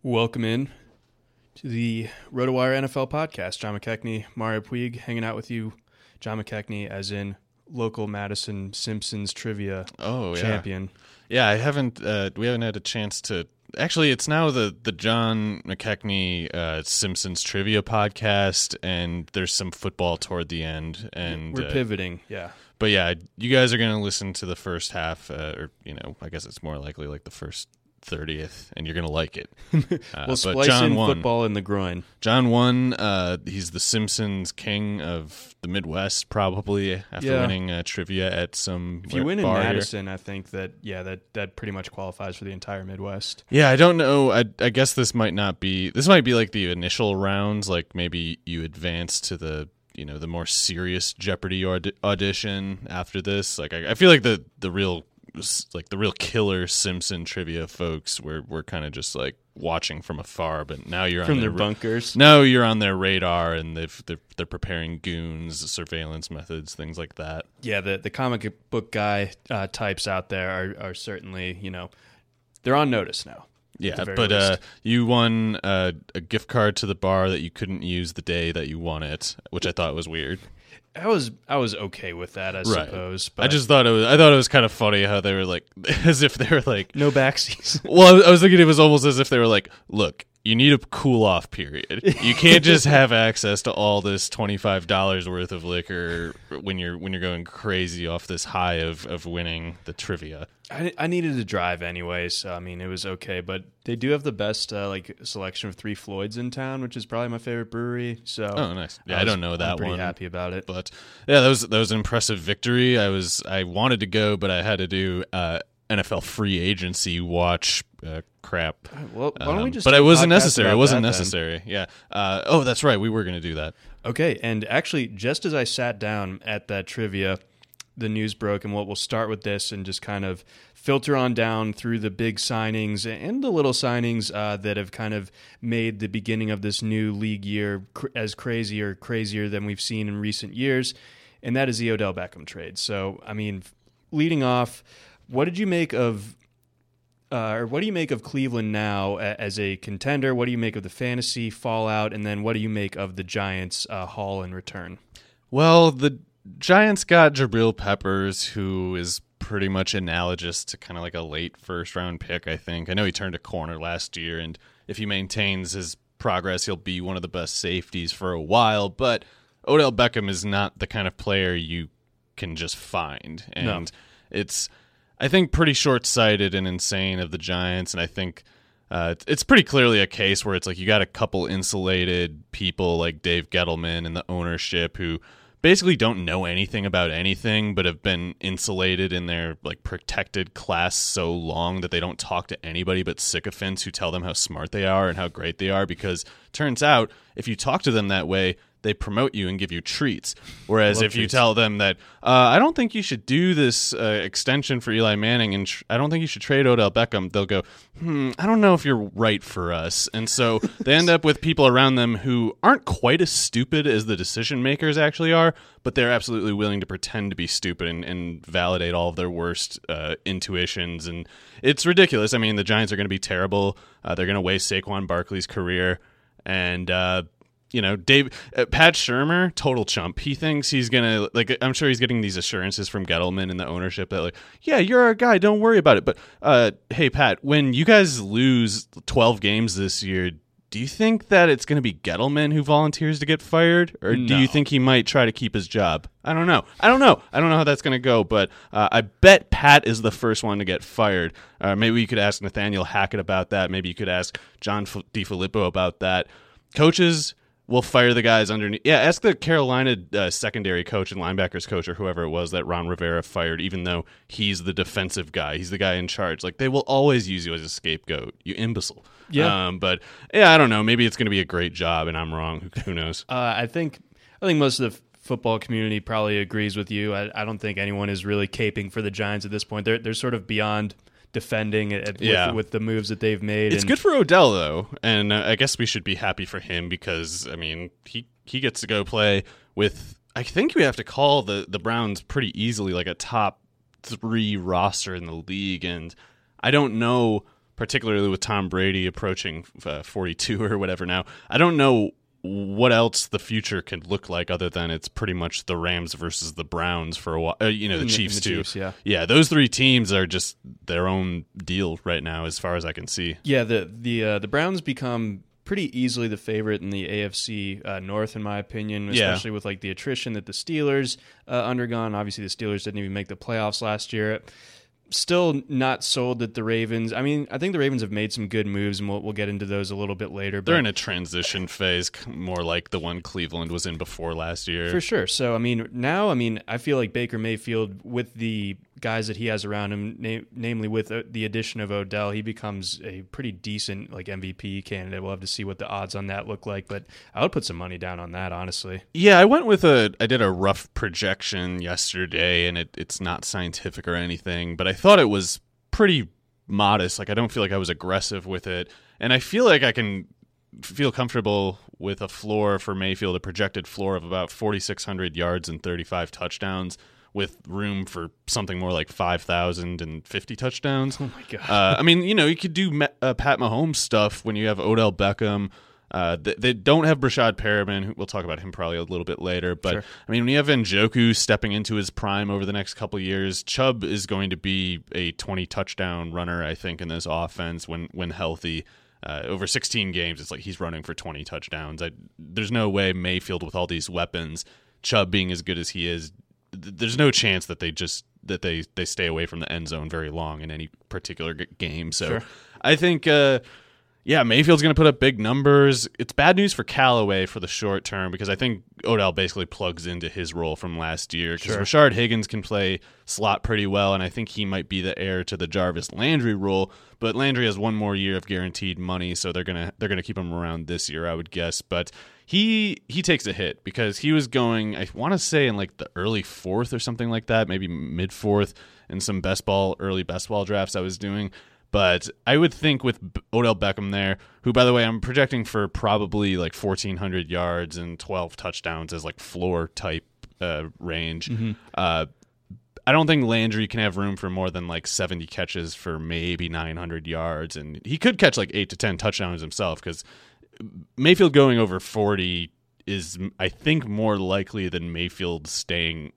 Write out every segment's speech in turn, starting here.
Welcome in to the RotoWire NFL podcast. John McKechnie, Mario Puig, hanging out with you. John McKechnie, as in local Madison Simpsons trivia champion. Yeah, I haven't. We haven't had a chance to. Actually, it's now the John McKechnie Simpsons trivia podcast, and there's some football toward the end. And we're pivoting. Yeah. But yeah, you guys are going to listen to the first half, or I guess it's more likely like the first 30th, and you're gonna like it. We'll splice in football in the groin. John won. He's the Simpsons king of the Midwest, probably after winning trivia at some. If you win in Madison, here. I think that pretty much qualifies for the entire Midwest. Yeah, I don't know. I guess this might not be. This might be like the initial rounds. Like maybe you advance to the the more serious Jeopardy audition after this. Like I feel like the real. Like the real killer Simpson trivia folks were kind of just like watching from afar, but now you're from on their bunkers. No, you're on their radar, and they're preparing goons, surveillance methods, things like that. Yeah, the comic book guy types out there are certainly they're on notice now. Yeah, but you won a gift card to the bar that you couldn't use the day that you won it, which I thought was weird. I was okay with that, I suppose. But I just thought it was kind of funny how they were like, as if they were like no backseats. Well, I was thinking it was almost as if they were like, look, you need a cool off period. You can't just have access to all this $25 worth of liquor when you're going crazy off this high of winning the trivia. I needed to drive anyway, so I mean it was okay. But they do have the best selection of Three Floyds in town, which is probably my favorite brewery. So nice. Yeah, I don't know that I'm pretty one. Happy about it. But yeah, that was an impressive victory. I wanted to go, but I had to do NFL free agency watch. Crap. Well, why don't we just? But it wasn't necessary. Yeah. That's right. We were going to do that. Okay. And actually, just as I sat down at that trivia, the news broke, and we'll start with this and just kind of filter on down through the big signings and the little signings that have kind of made the beginning of this new league year as crazier than we've seen in recent years, and that is the Odell Beckham trade. So, I mean, leading off, what did you make of? What do you make of Cleveland now as a contender? What do you make of the fantasy fallout? And then what do you make of the Giants' haul in return? Well, the Giants got Jabril Peppers, who is pretty much analogous to kind of like a late first round pick, I think. I know he turned a corner last year, and if he maintains his progress, he'll be one of the best safeties for a while. But Odell Beckham is not the kind of player you can just find. And it's, I think, pretty short-sighted and insane of the Giants. And I think it's pretty clearly a case where it's like you got a couple insulated people like Dave Gettleman and the ownership who basically don't know anything about anything but have been insulated in their like protected class so long that they don't talk to anybody but sycophants who tell them how smart they are and how great they are, because turns out if you talk to them that way, they promote you and give you treats. Whereas if you tell them that, I don't think you should do this extension for Eli Manning, and I don't think you should trade Odell Beckham, they'll go, I don't know if you're right for us. And so they end up with people around them who aren't quite as stupid as the decision makers actually are, but they're absolutely willing to pretend to be stupid and validate all of their worst intuitions. And it's ridiculous. I mean, the Giants are going to be terrible. They're going to waste Saquon Barkley's career. And, you know, Pat Shurmur, total chump. He thinks he's going to, like, I'm sure he's getting these assurances from Gettleman and the ownership that, like, yeah, you're our guy, don't worry about it. But, hey, Pat, when you guys lose 12 games this year, do you think that it's going to be Gettleman who volunteers to get fired? Or do you think he might try to keep his job? I don't know. I don't know how that's going to go, but I bet Pat is the first one to get fired. Maybe you could ask Nathaniel Hackett about that. Maybe you could ask John DeFilippo about that. Coaches will fire the guys underneath. Yeah, ask the Carolina secondary coach and linebackers coach or whoever it was that Ron Rivera fired, even though he's the defensive guy. He's the guy in charge. Like, they will always use you as a scapegoat, you imbecile. Yeah. But, yeah, I don't know. Maybe it's going to be a great job, and I'm wrong. Who knows? I think most of the football community probably agrees with you. I don't think anyone is really caping for the Giants at this point. They're sort of beyond defending with the moves that they've made. It's good for Odell, though, and I guess we should be happy for him because, I mean, he gets to go play with, I think we have to call the Browns pretty easily like a top 3 roster in the league, and I don't know, particularly with Tom Brady approaching 42 or whatever now, I don't know what else the future could look like other than it's pretty much the Rams versus the Browns for a while. The Chiefs too. Chiefs, yeah. Those 3 teams are just their own deal right now, as far as I can see. Yeah, the Browns become pretty easily the favorite in the AFC North, in my opinion. Especially with like the attrition that the Steelers undergone. Obviously, the Steelers didn't even make the playoffs last year. Still not sold that the Ravens. I mean, I think the Ravens have made some good moves, and we'll get into those a little bit later. But they're in a transition phase, more like the one Cleveland was in before last year. For sure. So, I mean, now, I feel like Baker Mayfield, with the guys that he has around him, namely with the addition of Odell, he becomes a pretty decent like MVP candidate. We'll have to see what the odds on that look like, but I would put some money down on that, honestly. Yeah, I went with I did a rough projection yesterday, and it's not scientific or anything, but I thought it was pretty modest. Like, I don't feel like I was aggressive with it, and I feel like I can feel comfortable with a floor for Mayfield, a projected floor of about 4,600 yards and 35 touchdowns, with room for something more like 5,050 touchdowns. Oh my god! You could do Pat Mahomes stuff when you have Odell Beckham. They don't have Brashad Perriman. We'll talk about him probably a little bit later. But, sure. I mean, when you have Njoku stepping into his prime over the next couple of years, Chubb is going to be a 20-touchdown runner, I think, in this offense when healthy. Over 16 games, it's like he's running for 20 touchdowns. There's no way Mayfield, with all these weapons, Chubb being as good as he is, there's no chance that they stay away from the end zone very long in any particular game. So sure. I think... Mayfield's going to put up big numbers. It's bad news for Callaway for the short term because I think Odell basically plugs into his role from last year because Rashard Higgins can play slot pretty well, and I think he might be the heir to the Jarvis Landry role. But Landry has one more year of guaranteed money, so they're gonna keep him around this year, I would guess. But he takes a hit because he was going, I want to say, in like the early 4th or something like that, maybe mid 4th, in some early best ball drafts I was doing. But I would think with Odell Beckham there, who, by the way, I'm projecting for probably like 1,400 yards and 12 touchdowns as like floor type range. Mm-hmm. I don't think Landry can have room for more than like 70 catches for maybe 900 yards. And he could catch like 8 to 10 touchdowns himself because Mayfield going over 40 is, I think, more likely than Mayfield staying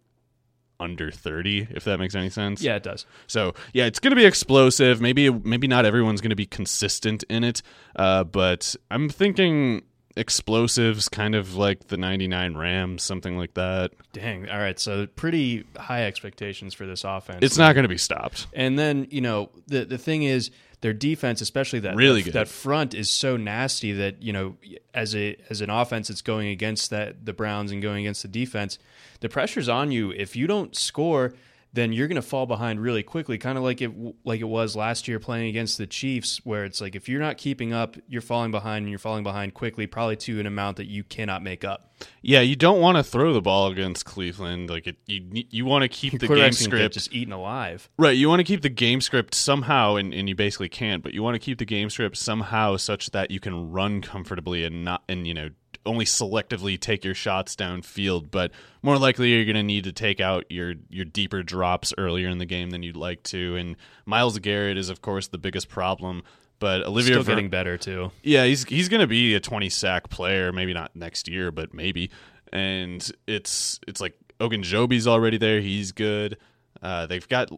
under 30, if that makes any sense. Yeah, it does. So, yeah, it's going to be explosive. Maybe not everyone's going to be consistent in it, but I'm thinking explosives kind of like the 99 Rams, something like that. Dang. All right, so pretty high expectations for this offense. It's not going to be stopped. And then, you know, the thing is, their defense, especially that really good. That front, is so nasty that, you know, as an offense that's going against the Browns and going against the defense, the pressure's on you. If you don't score, then you're going to fall behind really quickly, kind of like it was last year playing against the Chiefs, where it's like if you're not keeping up, you're falling behind, and you're falling behind quickly, probably to an amount that you cannot make up. Yeah, you don't want to throw the ball against Cleveland. Like you want to keep the game script just eaten alive, right? You want to keep the game script somehow, and you basically can't. But you want to keep the game script somehow such that you can run comfortably and only selectively take your shots downfield, but more likely you're going to need to take out your deeper drops earlier in the game than you'd like to. And Myles Garrett is, of course, the biggest problem. But Olivier Vernon, getting better too. Yeah, he's going to be a 20 sack player, maybe not next year, but maybe. And it's like Ogunjobi's already there; he's good. They've got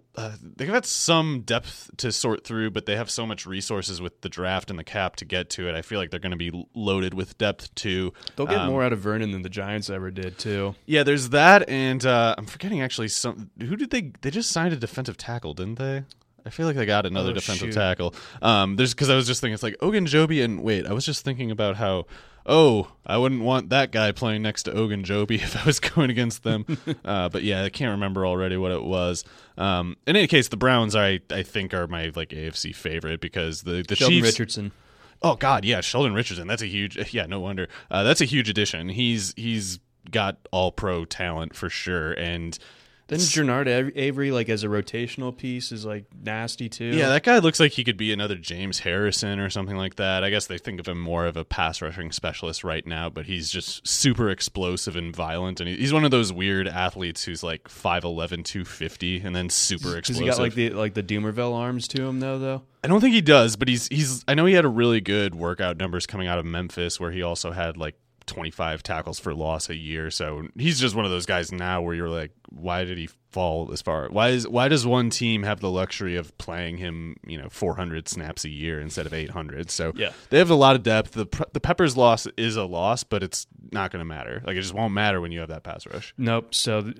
some depth to sort through, but they have so much resources with the draft and the cap to get to it. I feel like they're going to be loaded with depth too. They'll get more out of Vernon than the Giants ever did too. Yeah, there's that, and I'm forgetting actually some. Who did they just signed a defensive tackle, didn't they? I feel like they got another defensive tackle. There's because I was just thinking it's like Ogunjobi and wait, I was just thinking about how. Oh, I wouldn't want that guy playing next to Ogunjobi if I was going against them. But yeah, I can't remember already what it was. In any case, the Browns, I think, are my like AFC favorite because the Sheldon Chiefs. Richardson. Oh God, yeah, Sheldon Richardson. That's a huge. Yeah, no wonder. That's a huge addition. He's got all-pro talent for sure, and. Then Jernard Avery, like as a rotational piece, is like nasty too. Yeah, that guy looks like he could be another James Harrison or something like that. I guess they think of him more of a pass rushing specialist right now, but he's just super explosive and violent. And he's one of those weird athletes who's like 5'11", 250, and then super explosive. Does he got like the Doomerville arms to him though? I don't think he does, but he's. I know he had a really good workout numbers coming out of Memphis, where he also had like. 25 tackles for loss a year, so he's just one of those guys now where you're like, why did he fall this far? Why does one team have the luxury of playing him, you know, 400 snaps a year instead of 800? So yeah, they have a lot of depth. The Peppers loss is a loss, but it's not going to matter. Like it just won't matter when you have that pass rush. Nope. So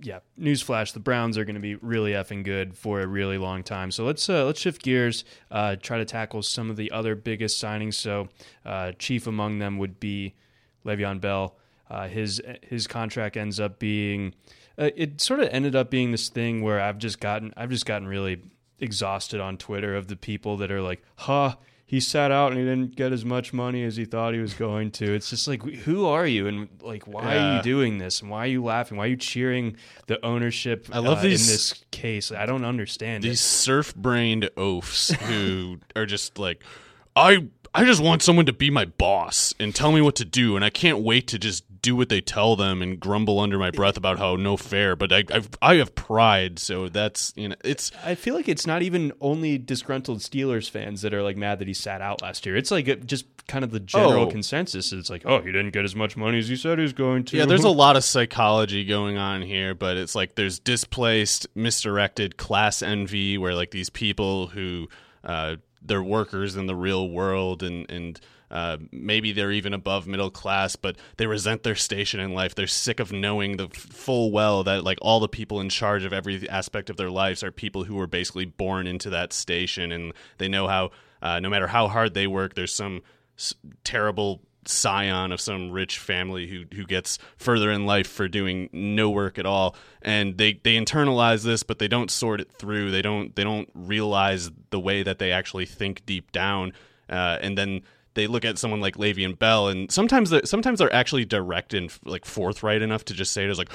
yeah, newsflash: the Browns are going to be really effing good for a really long time. So let's shift gears, try to tackle some of the other biggest signings. So chief among them would be Le'Veon Bell. His contract ends up being it sort of ended up being this thing where I've just gotten really exhausted on Twitter of the people that are like, huh. He sat out and he didn't get as much money as he thought he was going to. It's just like, who are you? And like, why are you doing this? And why are you laughing? Why are you cheering the ownership I love these, in this case? I don't understand these surf-brained oafs who are just like, I just want someone to be my boss and tell me what to do, and I can't wait to just do what they tell them and grumble under my breath about how no fair. But I have pride, so that's it's. I feel like it's not even only disgruntled Steelers fans that are like mad that he sat out last year. It's like just kind of the general consensus. It's like, oh, he didn't get as much money as he said he was going to. Yeah, there's a lot of psychology going on here, but it's like there's displaced, misdirected class envy where like these people who. They're workers in the real world and maybe they're even above middle class, but they resent their station in life. They're sick of knowing full well that like all the people in charge of every aspect of their lives are people who were basically born into that station, and they know how no matter how hard they work, there's some terrible scion of some rich family who gets further in life for doing no work at all, and they internalize this, but they don't sort it through. They don't realize the way that they actually think deep down, and then they look at someone like Le'Veon Bell, and sometimes they're actually direct and like forthright enough to just say it as like,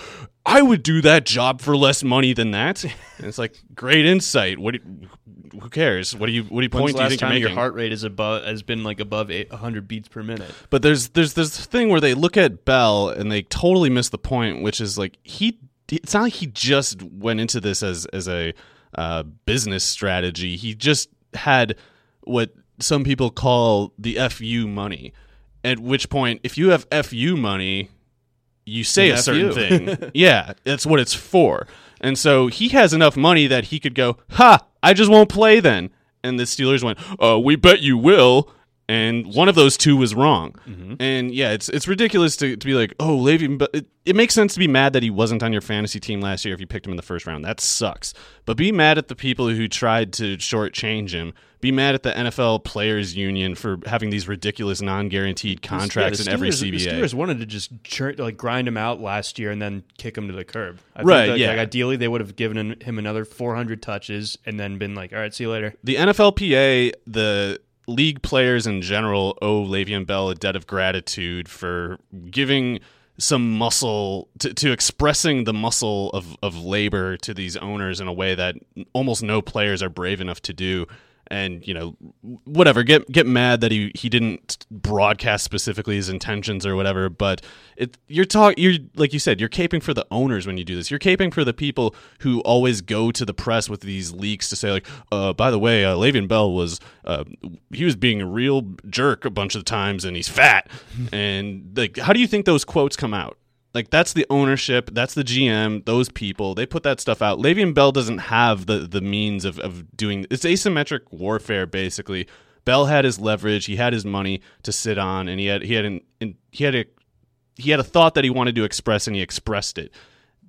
I would do that job for less money than that. And it's like, great insight. Who cares? What do you point? When's do you think you're making? Your heart rate is has been above 100 beats per minute. But there's this thing where they look at Bell and they totally miss the point, which is like it's not like he just went into this as a business strategy. He just had what some people call the FU money, at which point if you have FU money, you say a certain thing. Yeah, that's what it's for. And so he has enough money that he could go, ha, I just won't play then. And the Steelers went, oh, we bet you will. And one of those two was wrong. Mm-hmm. And yeah, it's ridiculous to be like, oh, Le'Veon, but it makes sense to be mad that he wasn't on your fantasy team last year if you picked him in the first round. That sucks. But be mad at the people who tried to shortchange him. Be mad at the NFL Players Union for having these ridiculous non-guaranteed contracts in every CBA. The Steelers wanted to just grind him out last year and then kick him to the curb. I think like, ideally, they would have given him another 400 touches and then been like, all right, see you later. The NFLPA, the league players in general, owe Le'Veon Bell a debt of gratitude for giving some muscle to expressing the muscle of labor to these owners in a way that almost no players are brave enough to do. And, you know, whatever, get mad that he didn't broadcast specifically his intentions or whatever, but you're like you said, you're caping for the owners when you do this. You're caping for the people who always go to the press with these leaks to say, like, by the way, Le'Veon Bell was being a real jerk a bunch of times and he's fat. And, like, how do you think those quotes come out? Like, that's the ownership, that's the GM, those people, they put that stuff out. Le'Veon Bell doesn't have the means of doing, it's asymmetric warfare, basically. Bell had his leverage, he had his money to sit on, and he had a thought that he wanted to express, and he expressed it.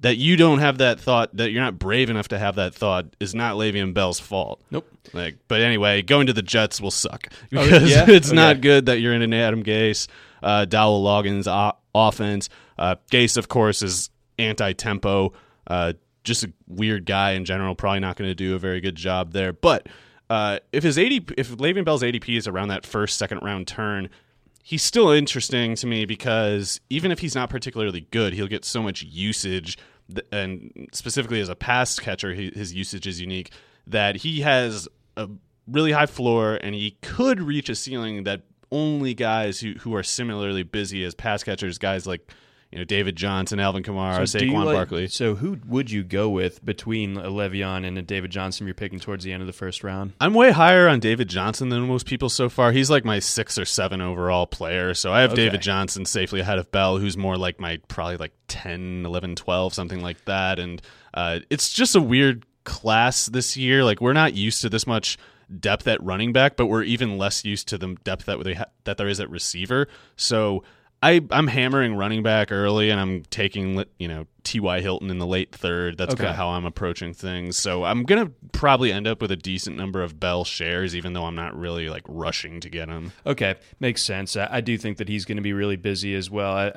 That you don't have that thought, that you're not brave enough to have that thought, is not Le'Veon Bell's fault. Nope. Like, but anyway, going to the Jets will suck because it's not good that you're in an Adam Gase, Dowell Loggins offense. Gase, of course, is anti-tempo, just a weird guy in general, probably not going to do a very good job there. But if Le'Veon Bell's ADP is around that first, second round turn, he's still interesting to me because even if he's not particularly good, he'll get so much usage, and specifically as a pass catcher, his usage is unique, that he has a really high floor and he could reach a ceiling that only guys who are similarly busy as pass catchers, guys like, you know, David Johnson, Alvin Kamara, Saquon Barkley. So who would you go with between a Le'Veon and a David Johnson you're picking towards the end of the first round? I'm way higher on David Johnson than most people so far. He's like my 6 or 7 overall player. So I have David Johnson safely ahead of Bell, who's more like my probably like 10, 11, 12, something like that. And it's just a weird class this year. Like, we're not used to this much depth at running back, but we're even less used to the depth that there is at receiver. So I'm hammering running back early, and I'm taking, you know, T.Y. Hilton in the late third. That's kind of how I'm approaching things. So I'm going to probably end up with a decent number of Bell shares, even though I'm not really, like, rushing to get him. Okay, makes sense. I do think that he's going to be really busy as well.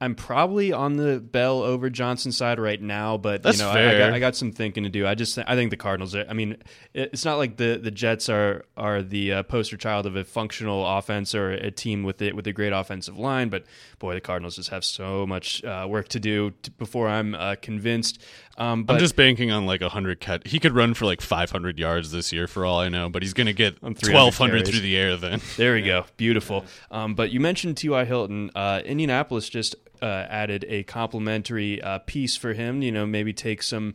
I'm probably on the Bell over Johnson side right now, but that's, you know, fair. I got some thinking to do. I think the Cardinals are, I mean, it's not like the Jets are the poster child of a functional offense or a team with a great offensive line, but boy, the Cardinals just have so much work to do before I'm convinced. But I'm just banking on like 100 catch. He could run for like 500 yards this year for all I know, but he's going to get 1,200 through the air then. There we go. Beautiful. But you mentioned T.Y. Hilton. Indianapolis just added a complimentary piece for him, you know, maybe take some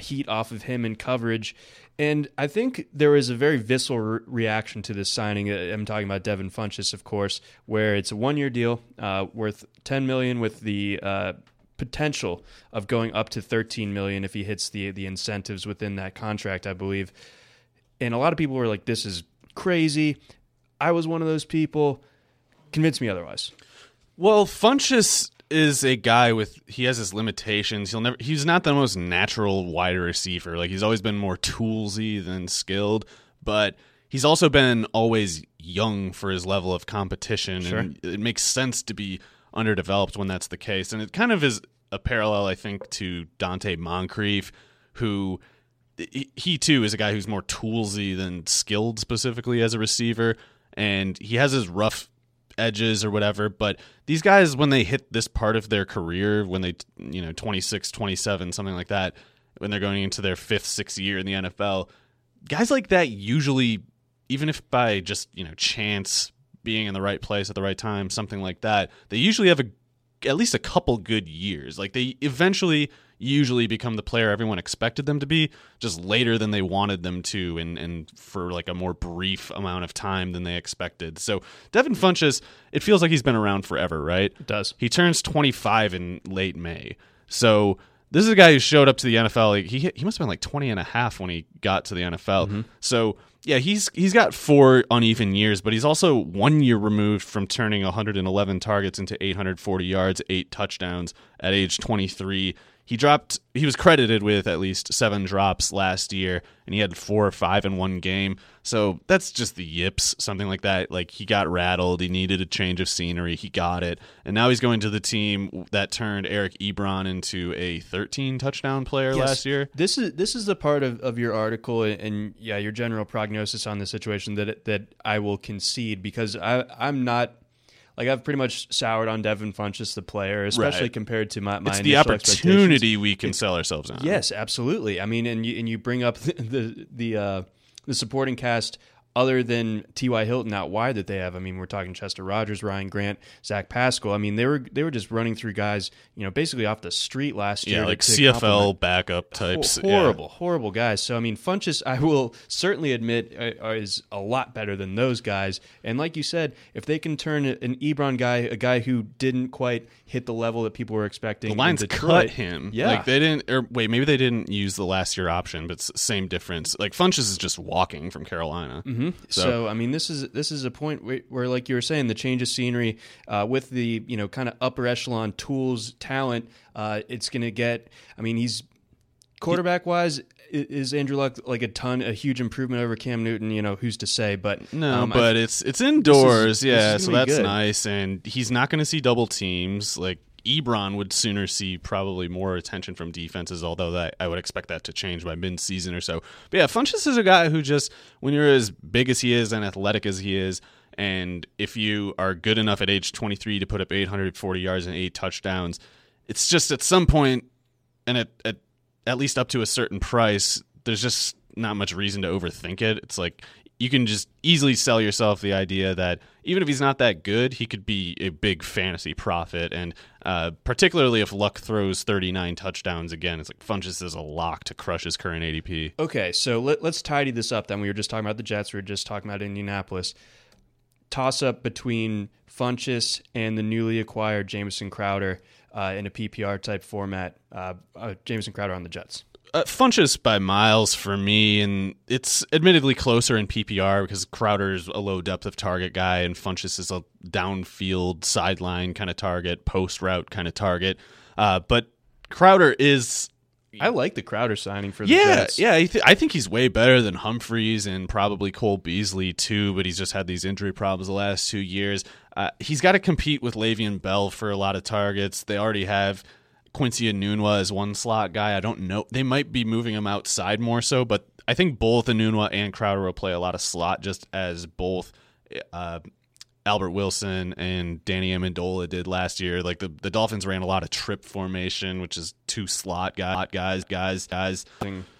heat off of him in coverage. And I think there was a very visceral reaction to this signing. I'm talking about Devin Funchess, of course, where it's a one-year deal worth $10 million with the potential of going up to $13 million if he hits the incentives within that contract, I believe. And a lot of people were like, this is crazy. I was one of those people. Convince me otherwise. Well, Funchess is a guy he has his limitations. He's not the most natural wide receiver. Like, he's always been more toolsy than skilled, but he's also been always young for his level of competition. Sure. And it makes sense to be underdeveloped when that's the case. And it kind of is a parallel, I think, to Dante Moncrief, who he too is a guy who's more toolsy than skilled specifically as a receiver. And he has his rough edges or whatever, but these guys, when they hit this part of their career, when they, you know, 26, 27, something like that, when they're going into their 5th, 6th year in the NFL, guys like that usually, even if by just, you know, chance, being in the right place at the right time, something like that, they usually have at least a couple good years. Like, they eventually usually become the player everyone expected them to be, just later than they wanted them to, and for like a more brief amount of time than they expected. So Devin Funchess, it feels like he's been around forever, right? It does. He turns 25 in late May. So this is a guy who showed up to the NFL. Like, he must have been like 20 and a half when he got to the NFL. Mm-hmm. So yeah, he's got four uneven years, but he's also 1 year removed from turning 111 targets into 840 yards, 8 touchdowns at age 23. He was credited with at least 7 drops last year, and he had 4 or 5 in one game. So that's just the yips, something like that. Like, he got rattled. He needed a change of scenery. He got it. And now he's going to the team that turned Eric Ebron into a 13-touchdown player last year. This is the part of your article and yeah, your general prognosis on the situation that I will concede, because I'm not... Like, I've pretty much soured on Devin Funchess, the player, especially right. compared to my it's initial expectations. It's the opportunity we can sell ourselves on. Yes, absolutely. I mean, and you bring up the supporting cast other than T.Y. Hilton out wide that they have. I mean, we're talking Chester Rogers, Ryan Grant, Zach Pascal. I mean, they were just running through guys, you know, basically off the street last year. Yeah, like CFL backup types. Horrible guys. So, I mean, Funchess, I will certainly admit, is a lot better than those guys. And like you said, if they can turn an Ebron guy, a guy who didn't quite hit the level that people were expecting, the Lions cut him. Yeah. Like, they didn't, or wait, maybe they didn't use the last year option, but same difference. Like, Funchess is just walking from Carolina. Mm-hmm. So, I mean, this is a point where, like you were saying, the change of scenery with the, you know, kind of upper echelon tools, talent, it's going to get. I mean, he's quarterback wise. Is Andrew Luck like a huge improvement over Cam Newton? You know, who's to say? But no, but it's indoors, so that's good. Nice, and he's not going to see double teams. Like, Ebron would sooner see probably more attention from defenses, although that I would expect that to change by mid-season or so. But yeah, Funchess is a guy who just, when you're as big as he is and athletic as he is, and if you are good enough at age 23 to put up 840 yards and 8 touchdowns, it's just at some point, and at least up to a certain price, there's just not much reason to overthink it. It's like, you can just easily sell yourself the idea that even if he's not that good, he could be a big fantasy profit. And particularly if Luck throws 39 touchdowns again, it's like Funchess is a lock to crush his current ADP. Okay, so let's tidy this up then. We were just talking about the Jets. We were just talking about Indianapolis. Toss-up between Funchess and the newly acquired Jamison Crowder in a PPR-type format. Jamison Crowder on the Jets. Funchess by miles for me, and it's admittedly closer in PPR because Crowder's a low depth of target guy and Funchess is a downfield sideline kind of target, post route kind of target. But Crowder is... I like the Crowder signing for the Jets. Yeah, I think he's way better than Humphries and probably Cole Beasley too, but he's just had these injury problems the last 2 years. He's got to compete with Le'Veon Bell for a lot of targets. They already have... Quincy Enunwa is one slot guy. I don't know. They might be moving him outside more so, but I think both Enunwa and Crowder will play a lot of slot, just as both Albert Wilson and Danny Amendola did last year. Like the Dolphins ran a lot of trip formation, which is 2 slot guys.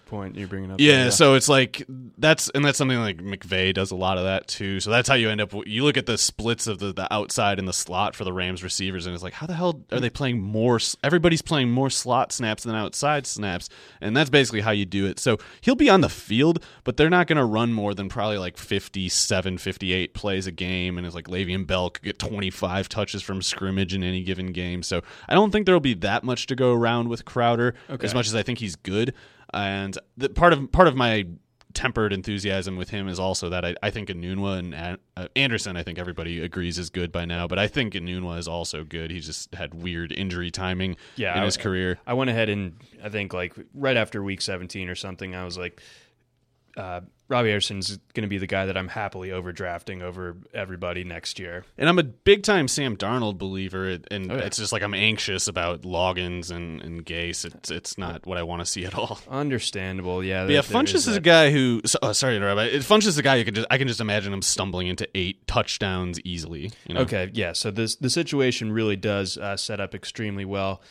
Point you're bringing up. Yeah, so it's like that's something like McVay does a lot of that too. So that's how you end up. You look at the splits of the outside and the slot for the Rams receivers, and it's like, how the hell are they playing more? Everybody's playing more slot snaps than outside snaps, and that's basically how you do it. So he'll be on the field, but they're not going to run more than probably like 57, 58 plays a game, and it's like Le'Veon Bell could get 25 touches from scrimmage in any given game. So I don't think there'll be that much to go around with Crowder, as much as I think he's good. And the part of my tempered enthusiasm with him is also that I think Enunwa and Anderson, I think everybody agrees, is good by now. But I think Enunwa is also good. He just had weird injury timing in his career. I went ahead and I think like right after week 17 or something, I was like, Robbie Anderson's going to be the guy that I'm happily overdrafting over everybody next year. And I'm a big-time Sam Darnold believer, and it's just like I'm anxious about Loggins and Gase. It's not what I want to see at all. Understandable, yeah. But yeah, Funchess is a guy who... sorry to interrupt. Funchess is a guy I can just imagine him stumbling into 8 touchdowns easily. You know? Okay, yeah, so the situation really does set up extremely well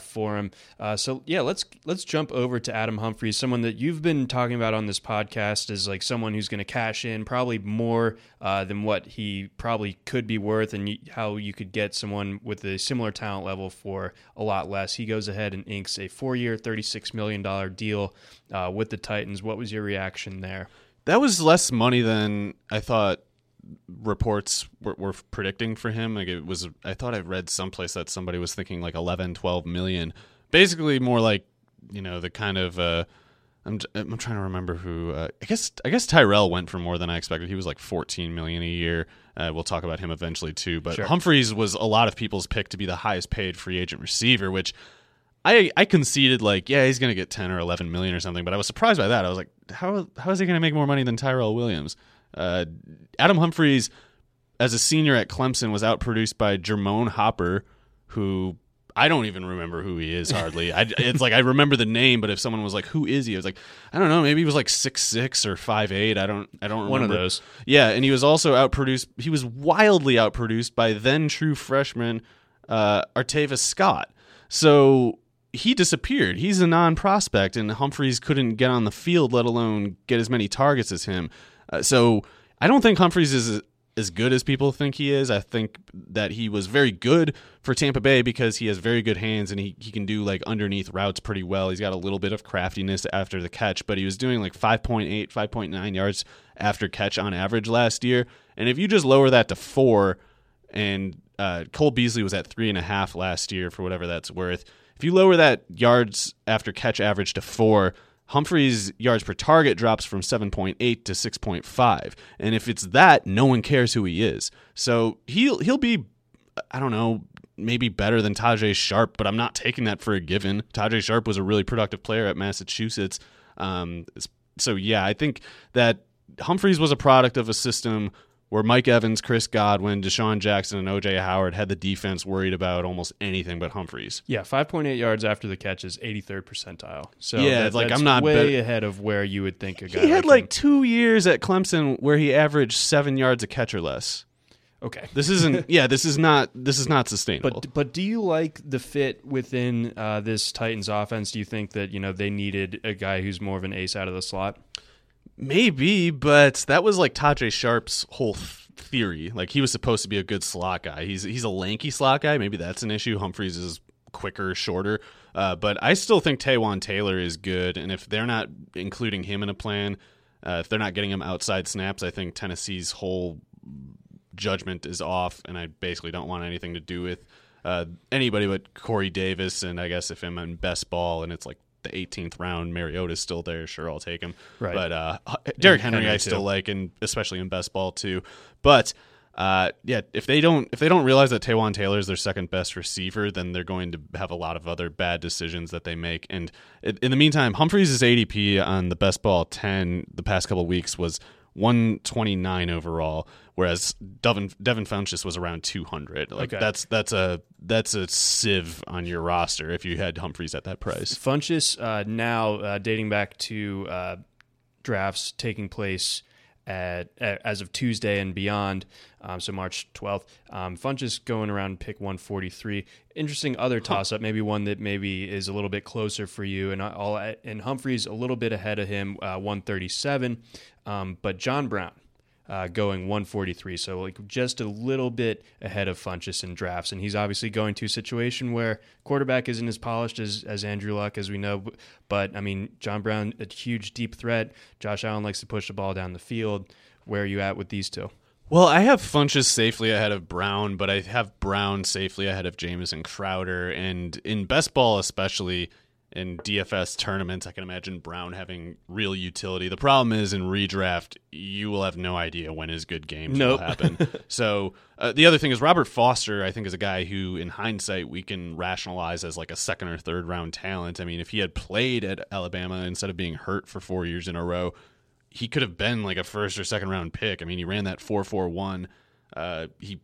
for him. So yeah, let's jump over to Adam Humphries, someone that you've been talking about on this podcast as like someone who's going to cash in probably more than what he probably could be worth, and how you could get someone with a similar talent level for a lot less. He goes ahead and inks a 4-year, $36 million deal with the Titans. What was your reaction there? That was less money than I thought reports were predicting for him. Like, it was, I thought I read someplace that somebody was thinking like 11, 12 million. Basically, more like, you know, the kind of I'm trying to remember who. I guess Tyrell went for more than I expected. He was like 14 million a year. We'll talk about him eventually too. But sure. Humphries was a lot of people's pick to be the highest paid free agent receiver, which I conceded, like, yeah, he's going to get 10 or 11 million or something, but I was surprised by that. I was like, how is he going to make more money than Tyrell Williams? Adam Humphries, as a senior at Clemson, was outproduced by Jermone Hopper, who I don't even remember who he is hardly. It's like I remember the name, but if someone was like, who is he? I was like, I don't know. Maybe he was like 6'6" or 5'8". I don't remember. One of those. Yeah, and he was also outproduced. He was wildly outproduced by then true freshman Artavis Scott. So he disappeared. He's a non-prospect, and Humphries couldn't get on the field, let alone get as many targets as him. So I don't think Humphries is as good as people think he is. I think that he was very good for Tampa Bay because he has very good hands, and he can do like underneath routes pretty well. He's got a little bit of craftiness after the catch, but he was doing like 5.8, 5.9 yards after catch on average last year. And if you just lower that to 4, and Cole Beasley was at 3.5 last year for whatever that's worth, if you lower that yards after catch average to 4, Humphries' yards per target drops from 7.8 to 6.5. And if it's that, no one cares who he is. So he'll be, I don't know, maybe better than Tajae Sharpe, but I'm not taking that for a given. Tajae Sharpe was a really productive player at Massachusetts. So, yeah, I think that Humphries was a product of a system where Mike Evans, Chris Godwin, DeSean Jackson, and O.J. Howard had the defense worried about almost anything but Humphries. Yeah, 5.8 yards after the catch is 83rd percentile. So yeah, that's I'm not way ahead of where you would think a guy. He had like 2 years at Clemson where he averaged 7 yards a catch or less. Okay. This is not sustainable. But do you like the fit within this Titans offense? Do you think that, you know, they needed a guy who's more of an ace out of the slot? Maybe, but that was like Tajae Sharpe's whole theory. Like, he was supposed to be a good slot guy. He's a lanky slot guy. Maybe that's an issue. Humphries is quicker, shorter. But I still think Taywan Taylor is good. And if they're not including him in a plan, if they're not getting him outside snaps, I think Tennessee's whole judgment is off. And I basically don't want anything to do with anybody but Corey Davis. And I guess if I'm in best ball and it's like the 18th round, Mariota's still there, sure, I'll take him. Right. But Derek Henry I still like, and especially in best ball too. But yeah, if they don't realize that Taywan Taylor is their second best receiver, then they're going to have a lot of other bad decisions that they make. And in the meantime, Humphries' ADP on the best ball 10 the past couple of weeks was 129 overall, whereas Devin Funchess was around 200. Like, okay, that's a sieve on your roster if you had Humphries at that price. Funchess now dating back to drafts taking place as of Tuesday and beyond, so March 12th. Funchess going around pick 143. Interesting other toss-up, maybe one that maybe is a little bit closer for you, and Humphries a little bit ahead of him, 137. But John Brown going 143, so like just a little bit ahead of Funchess in drafts, and he's obviously going to a situation where quarterback isn't as polished as Andrew Luck, as we know, but I mean, John Brown, a huge deep threat. Josh Allen likes to push the ball down the field. Where are you at with these two? Well, I have Funchess safely ahead of Brown, but I have Brown safely ahead of Jamison Crowder, and in best ball especially, in DFS tournaments, I can imagine Brown having real utility. The problem is, in redraft, you will have no idea when his good games will happen. So the other thing is Robert Foster, I think, is a guy who, in hindsight, we can rationalize as like a second or third round talent. I mean, if he had played at Alabama instead of being hurt for 4 years in a row, he could have been like a first or second round pick. I mean, he ran that 4.41. He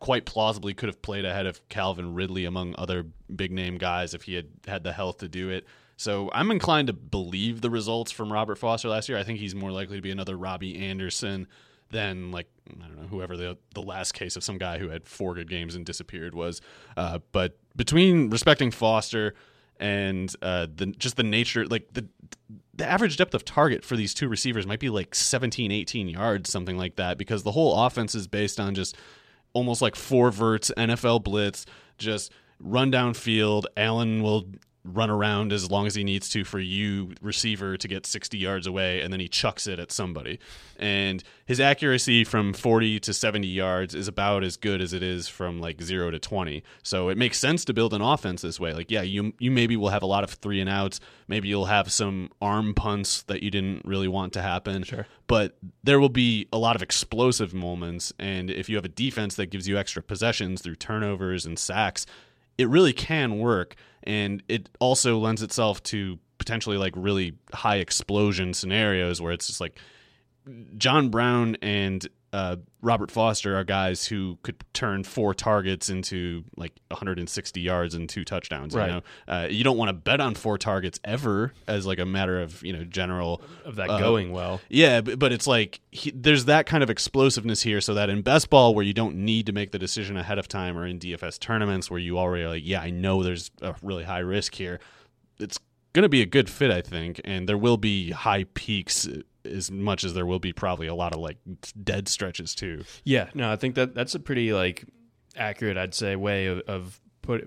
quite plausibly could have played ahead of Calvin Ridley, among other big-name guys, if he had the health to do it. So I'm inclined to believe the results from Robert Foster last year. I think he's more likely to be another Robbie Anderson than like I don't know, whoever the last case of some guy who had four good games and disappeared was. But between respecting Foster and the nature, like the average depth of target for these two receivers might be like 17, 18 yards, something like that, because the whole offense is based on just almost like four verts, NFL blitz, just run downfield. Allen will run around as long as he needs to for you, receiver, to get 60 yards away, and then he chucks it at somebody. And his accuracy from 40 to 70 yards is about as good as it is from like 0 to 20. So it makes sense to build an offense this way. Like, yeah, you maybe will have a lot of three and outs. Maybe you'll have some arm punts that you didn't really want to happen. Sure. But there will be a lot of explosive moments. And if you have a defense that gives you extra possessions through turnovers and sacks, it really can work. And it also lends itself to potentially like really high explosion scenarios where it's just like John Brown and Robert Foster are guys who could turn four targets into like 160 yards and two touchdowns. Right. You know? You don't want to bet on four targets ever as like a matter of, you know, general of that going well. Yeah. But it's like there's that kind of explosiveness here. So that in best ball where you don't need to make the decision ahead of time, or in DFS tournaments where you already are like, yeah, I know there's a really high risk here, it's going to be a good fit, I think. And there will be high peaks as much as there will be probably a lot of like dead stretches too. Yeah, no, I think that's a pretty like accurate, I'd say, way of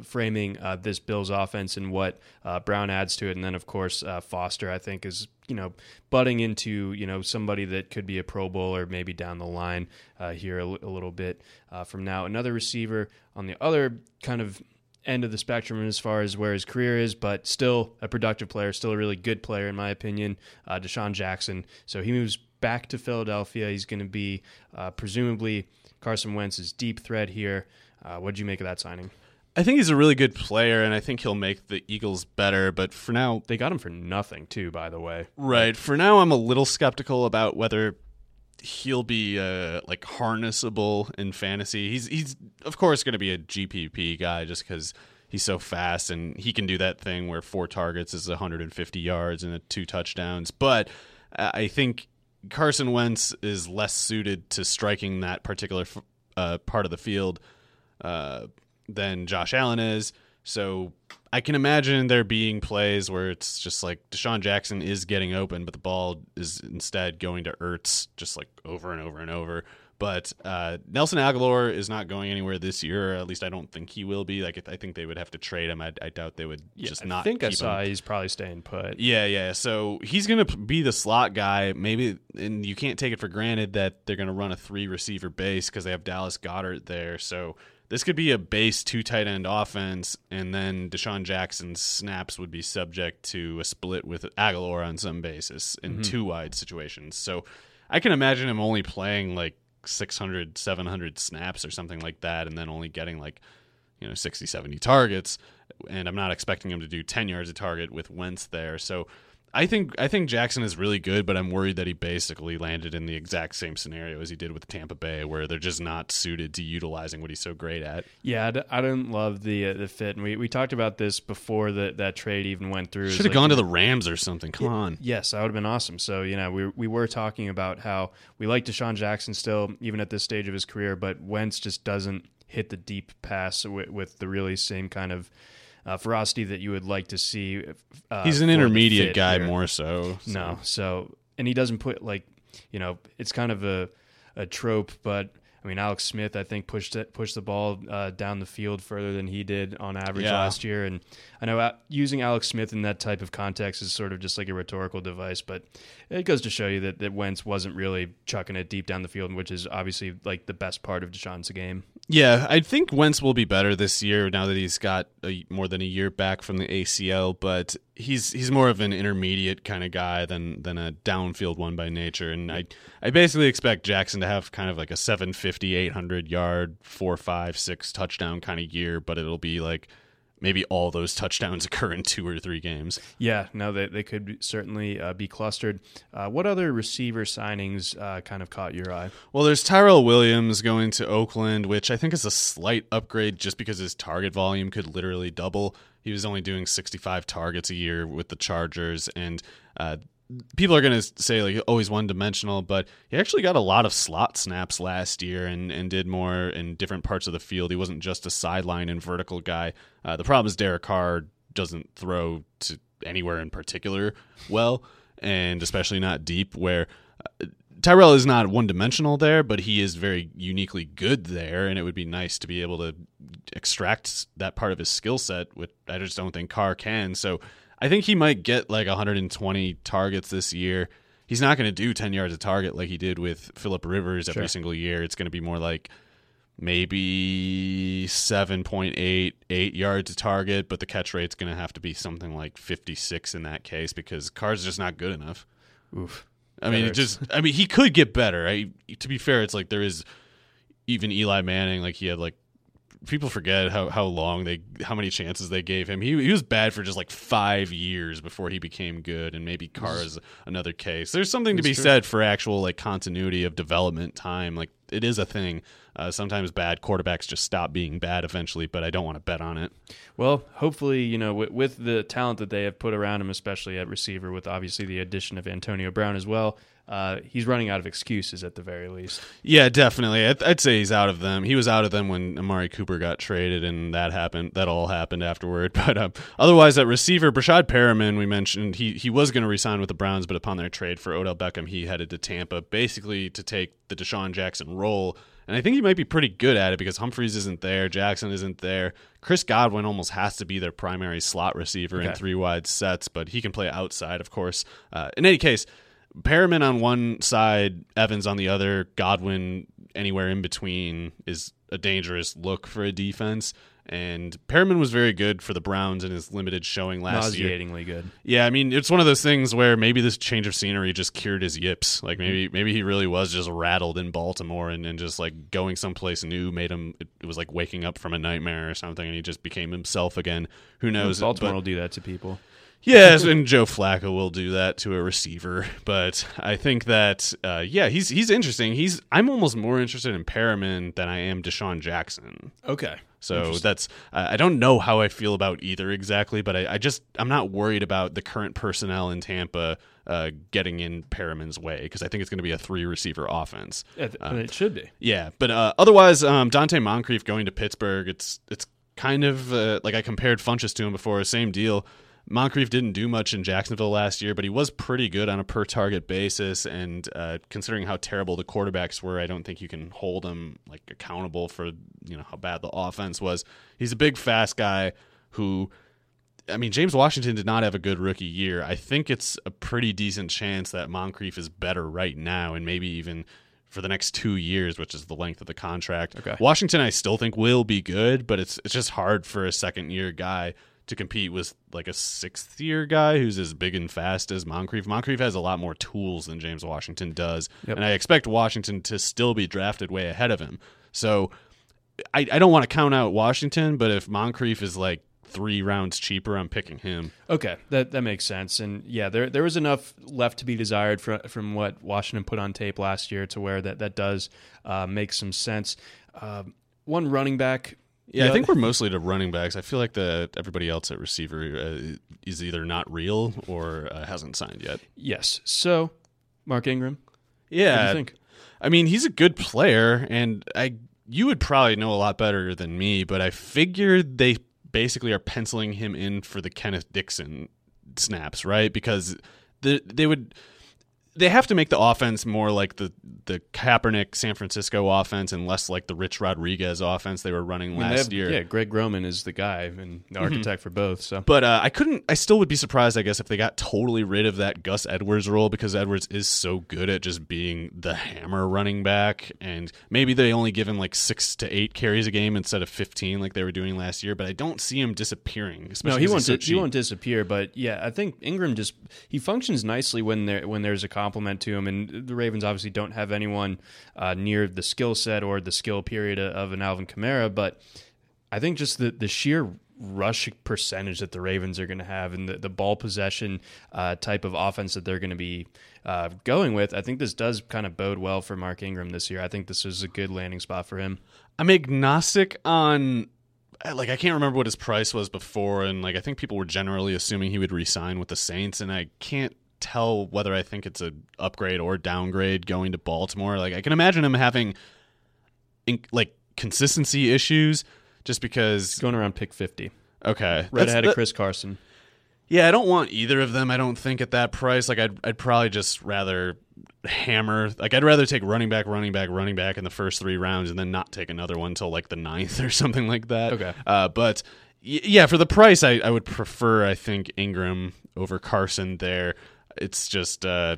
framing this Bills offense and what Brown adds to it. And then of course Foster, I think, is, you know, butting into, you know, somebody that could be a Pro Bowler maybe down the line here a little bit from now. Another receiver on the other kind of end of the spectrum as far as where his career is, but still a productive player, still a really good player in my opinion, DeSean Jackson. So he moves back to Philadelphia. He's going to be presumably Carson Wentz's deep threat here. What did you make of that signing? I think he's a really good player, and I think he'll make the Eagles better, but for now... They got him for nothing, too, by the way. Right. For now, I'm a little skeptical about whether he'll be like harnessable in fantasy. He's of course going to be a GPP guy just because he's so fast and he can do that thing where four targets is 150 yards and two touchdowns. But I think Carson Wentz is less suited to striking that particular part of the field than Josh Allen is. So I can imagine there being plays where it's just like DeSean Jackson is getting open, but the ball is instead going to Ertz just like over and over and over. But Nelson Agholor is not going anywhere this year, or at least I don't think he will be. Like, I think they would have to trade him. I doubt they would just not keep him. I think I saw he's probably staying put. Yeah. So he's going to be the slot guy. Maybe, and you can't take it for granted that they're going to run a three-receiver base because they have Dallas Goedert there. So this could be a base two tight end offense, and then DeSean Jackson's snaps would be subject to a split with Agholor on some basis in two wide situations. So I can imagine him only playing like 600, 700 snaps or something like that, and then only getting like, you know, 60, 70 targets. And I'm not expecting him to do 10 yards a target with Wentz there. So I think Jackson is really good, but I'm worried that he basically landed in the exact same scenario as he did with Tampa Bay, where they're just not suited to utilizing what he's so great at. Yeah, I don't love the fit, and we talked about this before that trade even went through. Should have gone to the Rams or something. Come on. Yes, that would have been awesome. So, you know, we were talking about how we like DeSean Jackson still, even at this stage of his career, but Wentz just doesn't hit the deep pass with the really same kind of ferocity that you would like to see. He's an intermediate guy here. More so. No, so, and he doesn't put, like, you know, it's kind of a trope, but I mean, Alex Smith, I think, pushed the ball down the field further than he did on average last year. And I know using Alex Smith in that type of context is sort of just like a rhetorical device, but it goes to show you that Wentz wasn't really chucking it deep down the field, which is obviously like the best part of DeSean's game. Yeah, I think Wentz will be better this year now that he's got more than a year back from the ACL, but he's more of an intermediate kind of guy than a downfield one by nature. And I basically expect Jackson to have kind of like a 750, 800-yard, 4, 5, 6 touchdown kind of year, but it'll be like maybe all those touchdowns occur in 2 or 3 games. Yeah, no, they could certainly be clustered. What other receiver signings kind of caught your eye? Well, there's Tyrell Williams going to Oakland, which I think is a slight upgrade just because his target volume could literally double. He was only doing 65 targets a year with the Chargers, and people are going to say, like, oh, he's one-dimensional, but he actually got a lot of slot snaps last year and did more in different parts of the field. He wasn't just a sideline and vertical guy. The problem is Derek Carr doesn't throw to anywhere in particular well, and especially not deep, where Tyrell is not one-dimensional there, but he is very uniquely good there, and it would be nice to be able to extract that part of his skill set, which I just don't think Carr can. So I think he might get like 120 targets this year. He's not going to do 10 yards a target like he did with Phillip Rivers every single year. It's going to be more like maybe 7.8, 8 yards a target, but the catch rate's going to have to be something like 56 in that case because Carr's just not good enough. Oof. I mean, he could get better. To be fair, it's like there is even Eli Manning, like he had like people forget how many chances they gave him. He was bad for just like 5 years before he became good, and maybe Carr is another case. There's something to be said for actual like continuity of development time. Like it is a thing. Sometimes bad quarterbacks just stop being bad eventually, but I don't want to bet on it. Well, hopefully, you know, with the talent that they have put around him, especially at receiver, with obviously the addition of Antonio Brown as well, he's running out of excuses at the very least. Yeah, definitely. I'd say he's out of them. He was out of them when Amari Cooper got traded, and that happened. That all happened afterward. But otherwise, at receiver, Brashad Perriman, we mentioned, he was going to re-sign with the Browns, but upon their trade for Odell Beckham, he headed to Tampa, basically to take the DeSean Jackson role. And I think he might be pretty good at it because Humphries isn't there, Jackson isn't there. Chris Godwin almost has to be their primary slot receiver in three wide sets, but he can play outside, of course. In any case, Perriman on one side, Evans on the other, Godwin anywhere in between is a dangerous look for a defense. And Perriman was very good for the Browns in his limited showing last year. Nauseatingly good. Yeah, I mean, it's one of those things where maybe this change of scenery just cured his yips. Like maybe he really was just rattled in Baltimore and just like going someplace new made him, it was like waking up from a nightmare or something, and he just became himself again. Who knows? Baltimore will do that to people. Yes, and Joe Flacco will do that to a receiver, but I think that he's interesting. I'm almost more interested in Perriman than I am DeSean Jackson. Okay, so that's I don't know how I feel about either exactly, but I'm not worried about the current personnel in Tampa getting in Perriman's way because I think it's going to be a three receiver offense. And it should be, yeah. But otherwise, Dante Moncrief going to Pittsburgh, it's kind of like I compared Funchess to him before, same deal. Moncrief didn't do much in Jacksonville last year, but he was pretty good on a per-target basis, and considering how terrible the quarterbacks were, I don't think you can hold him like accountable for how bad the offense was. He's a big, fast guy who, I mean, James Washington did not have a good rookie year. I think it's a pretty decent chance that Moncrief is better right now and maybe even for the next 2 years, which is the length of the contract. Okay. Washington I still think will be good, but it's just hard for a second-year guy to compete with like a sixth-year guy who's as big and fast as Moncrief. Moncrief has a lot more tools than James Washington does, and I expect Washington to still be drafted way ahead of him. So I don't want to count out Washington, but if Moncrief is like 3 rounds cheaper, I'm picking him. Okay, that makes sense. And yeah, there was enough left to be desired from what Washington put on tape last year to where that does make some sense. One running back. Yeah, I think we're mostly to running backs. I feel like everybody else at receiver is either not real or hasn't signed yet. Yes. So, Mark Ingram. Yeah. What do you think? I mean, he's a good player, and you would probably know a lot better than me, but I figured they basically are penciling him in for the Kenneth Dixon snaps, right? Because they have to make the offense more like the Kaepernick San Francisco offense and less like the Rich Rodriguez offense they were running last year. Yeah, Greg Roman is the guy and the architect for both. So, but I still would be surprised, I guess, if they got totally rid of that Gus Edwards role because Edwards is so good at just being the hammer running back, and maybe they only give him like 6 to 8 carries a game instead of 15 like they were doing last year. But I don't see him disappearing. No, he won't disappear. But yeah, I think Ingram he functions nicely when there's a compliment to him, and the Ravens obviously don't have anyone near the skill set or the skill period of an Alvin Kamara, but I think just the sheer rush percentage that the Ravens are going to have and the ball possession type of offense that they're going to be going with, I think this does kind of bode well for Mark Ingram this year. I think this is a good landing spot for him. I'm agnostic on, like, I can't remember what his price was before, and like I think people were generally assuming he would re-sign with the Saints, and I can't tell whether I think it's an upgrade or downgrade going to Baltimore. Like, I can imagine him having like consistency issues just because it's going around pick 50. Okay, redheaded Chris Carson. Yeah, I don't want either of them. I don't think at that price. Like, I'd probably just rather hammer. Like, I'd rather take running back in the first three rounds, and then not take another one till like the ninth or something like that. Okay, but yeah, for the price, I would prefer, I think, Ingram over Carson there. It's just, I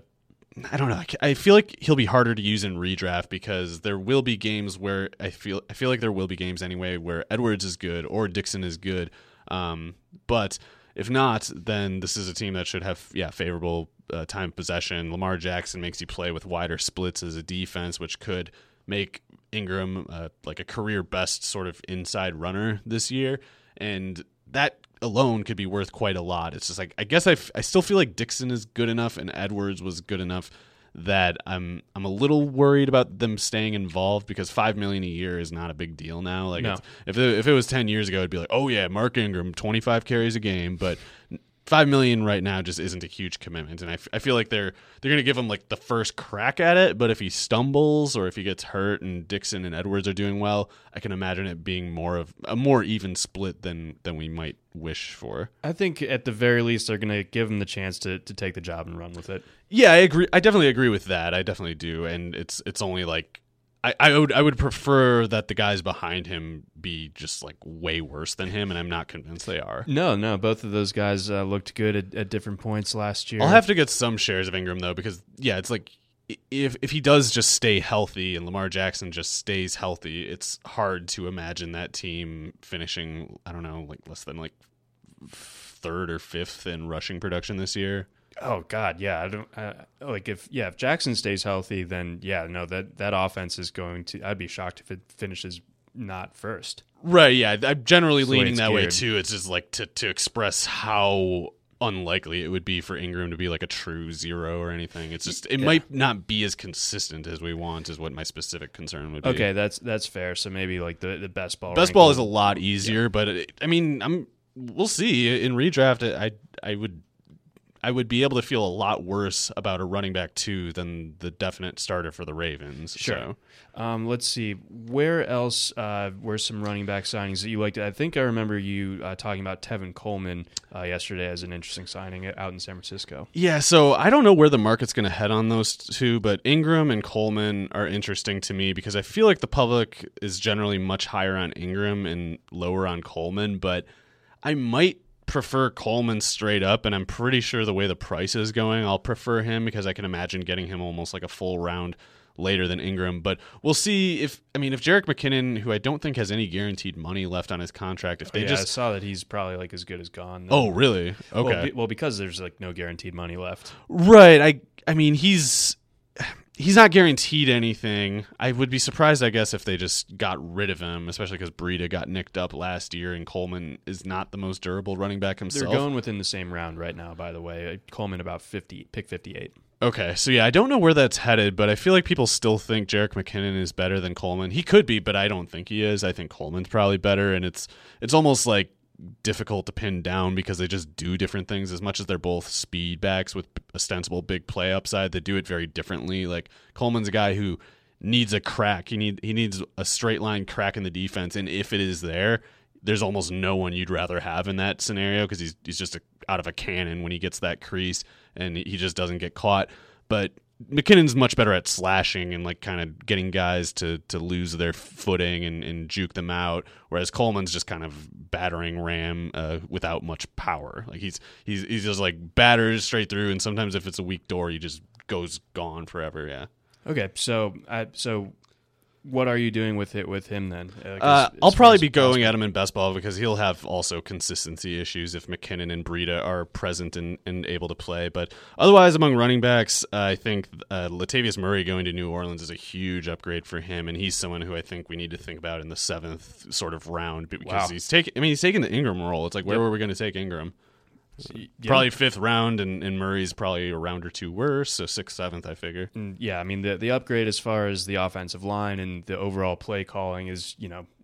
don't know. I feel like he'll be harder to use in redraft because there will be games where I feel like there will be games anyway where Edwards is good or Dixon is good. But if not, then this is a team that should have favorable time possession. Lamar Jackson makes you play with wider splits as a defense, which could make Ingram like a career best sort of inside runner this year. And that alone could be worth quite a lot. It's just like, I guess I still feel like Dixon is good enough and Edwards was good enough that I'm a little worried about them staying involved, because $5 million a year is not a big deal now. Like, no. If it was 10 years ago, it'd be like, oh yeah, Mark Ingram, 25 carries a game, but $5 million right now just isn't a huge commitment. And I feel like they're going to give him like the first crack at it, but if he stumbles or if he gets hurt and Dixon and Edwards are doing well, I can imagine it being more of a more even split than we might wish for. I think at the very least they're going to give him the chance to take the job and run with it. Yeah, I agree. I definitely agree with that. I definitely do. And it's only like I would prefer that the guys behind him be just like way worse than him, and I'm not convinced they are. No, both of those guys looked good at different points last year. I'll have to get some shares of Ingram though, because it's like if he does just stay healthy and Lamar Jackson just stays healthy, it's hard to imagine that team finishing, I don't know, like less than like third or fifth in rushing production this year. Oh God, yeah. I don't like if Jackson stays healthy, then that offense is going to. I'd be shocked if it finishes not first. Right. Yeah, I'm generally leaning that way too. It's just like to express how unlikely it would be for Ingram to be like a true zero or anything. It's just it might not be as consistent as we want is what my specific concern would be. Okay, that's fair. So maybe like the best ball is a lot easier, but we'll see in redraft. I would be able to feel a lot worse about a running back too than the definite starter for the Ravens. Sure. So. Let's see. Where else were some running back signings that you liked? I think I remember you talking about Tevin Coleman yesterday as an interesting signing out in San Francisco. Yeah, so I don't know where the market's going to head on those two, but Ingram and Coleman are interesting to me because I feel like the public is generally much higher on Ingram and lower on Coleman, but I might prefer Coleman straight up, and I'm pretty sure the way the price is going, I'll prefer him because I can imagine getting him almost like a full round later than Ingram. But we'll see if Jerick McKinnon, who I don't think has any guaranteed money left on his contract, I saw that he's probably like as good as gone. Though. Oh, really? Okay. Well, because there's like no guaranteed money left. Right. I mean, he's not guaranteed anything. I would be surprised, I guess, if they just got rid of him, especially because Breida got nicked up last year and Coleman is not the most durable running back himself. They're going within the same round right now, by the way. Coleman about pick 58. Okay, so I don't know where that's headed, but I feel like people still think Jerick McKinnon is better than Coleman. He could be, but I don't think he is. I think Coleman's probably better, and it's almost like difficult to pin down because they just do different things. As much as they're both speed backs with ostensible big play upside, they do it very differently. Like Coleman's a guy who needs a crack. He needs a straight line crack in the defense, and if it is there's almost no one you'd rather have in that scenario because he's just out of a cannon when he gets that crease, and he just doesn't get caught. But McKinnon's much better at slashing and like kind of getting guys to lose their footing and juke them out, whereas Coleman's just kind of battering ram without much power. Like he's just like batters straight through, and sometimes if it's a weak door, he just goes gone forever. Yeah. Okay, so what are you doing with him then? I'll probably be going at him in best ball because he'll have also consistency issues if McKinnon and Breida are present and able to play. But otherwise, among running backs, I think Latavius Murray going to New Orleans is a huge upgrade for him, and he's someone who I think we need to think about in the seventh sort of round because he's taking the Ingram role. It's like where were we going to take Ingram? Probably fifth round, and Murray's probably a round or two worse, so 6th, 7th, I figure. Yeah, I mean the upgrade as far as the offensive line and the overall play calling is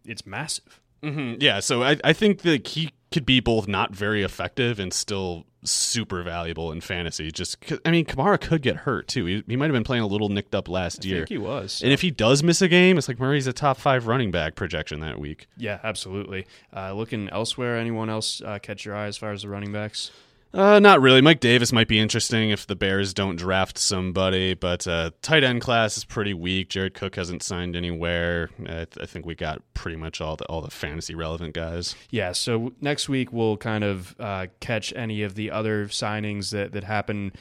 it's massive. Mm-hmm. Yeah, so I think that he could be both not very effective and still super valuable in fantasy. Just, I mean, Kamara could get hurt too. He might have been playing a little nicked up last year. I think he was. So. And if he does miss a game, it's like Murray's a top 5 running back projection that week. Yeah, absolutely. Looking elsewhere, anyone else catch your eye as far as the running backs? Not really. Mike Davis might be interesting if the Bears don't draft somebody, but tight end class is pretty weak. Jared Cook hasn't signed anywhere. I think we got pretty much all the fantasy relevant guys. Yeah, so next week we'll kind of catch any of the other signings that happen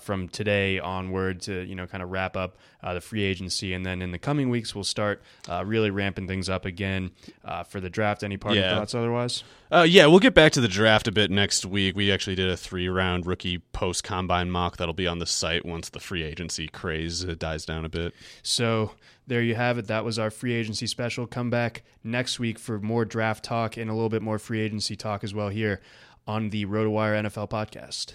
from today onward to kind of wrap up the free agency, and then in the coming weeks we'll start really ramping things up again for the draft. Any parting thoughts otherwise? Yeah, we'll get back to the draft a bit next week. We actually did a 3-round rookie post-combine mock that'll be on the site once the free agency craze dies down a bit. So there you have it. That was our free agency special. Come back next week for more draft talk and a little bit more free agency talk as well here on the RotoWire NFL podcast.